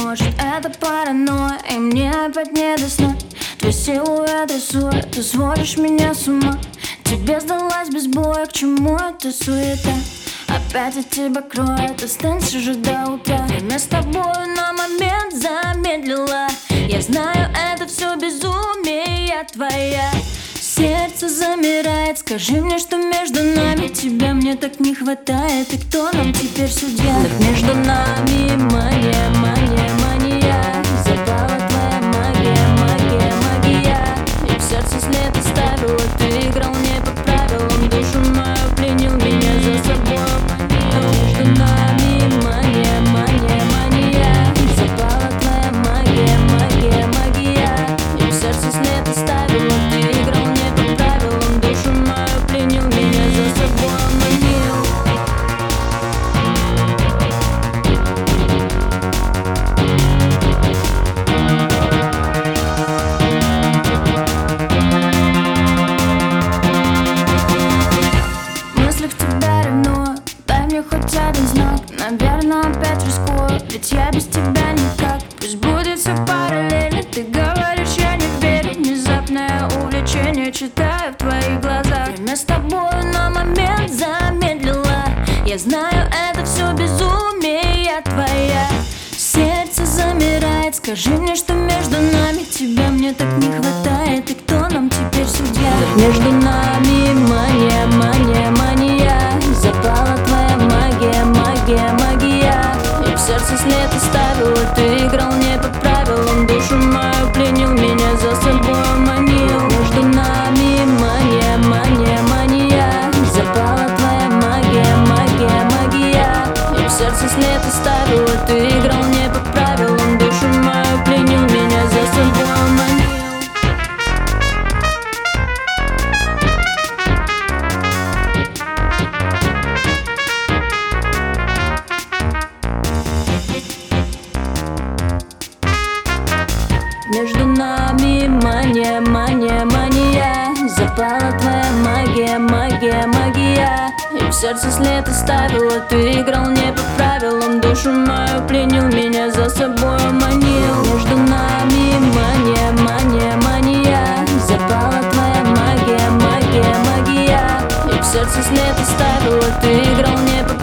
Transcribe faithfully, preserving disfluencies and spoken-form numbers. Может, это паранойя, и мне опять не до сна. Твою силу я рисую, ты сводишь меня с ума. Тебе сдалась без боя, к чему эта суета? Опять от тебя кроет, останься же до утра. Время с тобой на момент замедлила. Я знаю, это все безумие твоя. Сердце замирает, скажи мне, что между нами. Тебя мне так не хватает, и кто нам теперь судья? Так между нами мания, мания, мания. Запала твоя магия, магия, магия. И в сердце след оставила, ты играл не по правилам. Душу мою пленил, меня за собой манил. Между нами мания, мания, мания. Запала твоя магия, магия, магия. И в сердце след оставила, ты играл не по правилам. Душу мою пленил, меня за собой манил. Хоть один знак, наверное, опять рискую, ведь я без тебя никак. Пусть будет все параллельно, ты говоришь, я не верю. Внезапное увлечение читаю в твоих глазах. Время с тобой на момент замедлила. Я знаю, это все безумие твоя. Сердце замирает, скажи мне, что между нами. Тебя мне так не хватает, и кто нам теперь судья? Так между нами мания, мания, мания. Запала твоя магия, магия, магия. И в сердце след оставила, ты играл не по правилам. Душу мою пленил, меня за собой манил. Между нами мания, мания, мания. Запала твоя магия, магия, магия. И в сердце след оставила, ты играл не по правилам. Душу мою пленил, меня за собой манил. Между нами мания, мания, мания. Запала твоя магия, магия, магия. И в сердце след оставила, ты играл не по правилам. Душу мою пленил, меня за собой манил. Между нами мания, мания, мания. Запала твоя магия, магия, магия. И в сердце след оставила, ты играл не по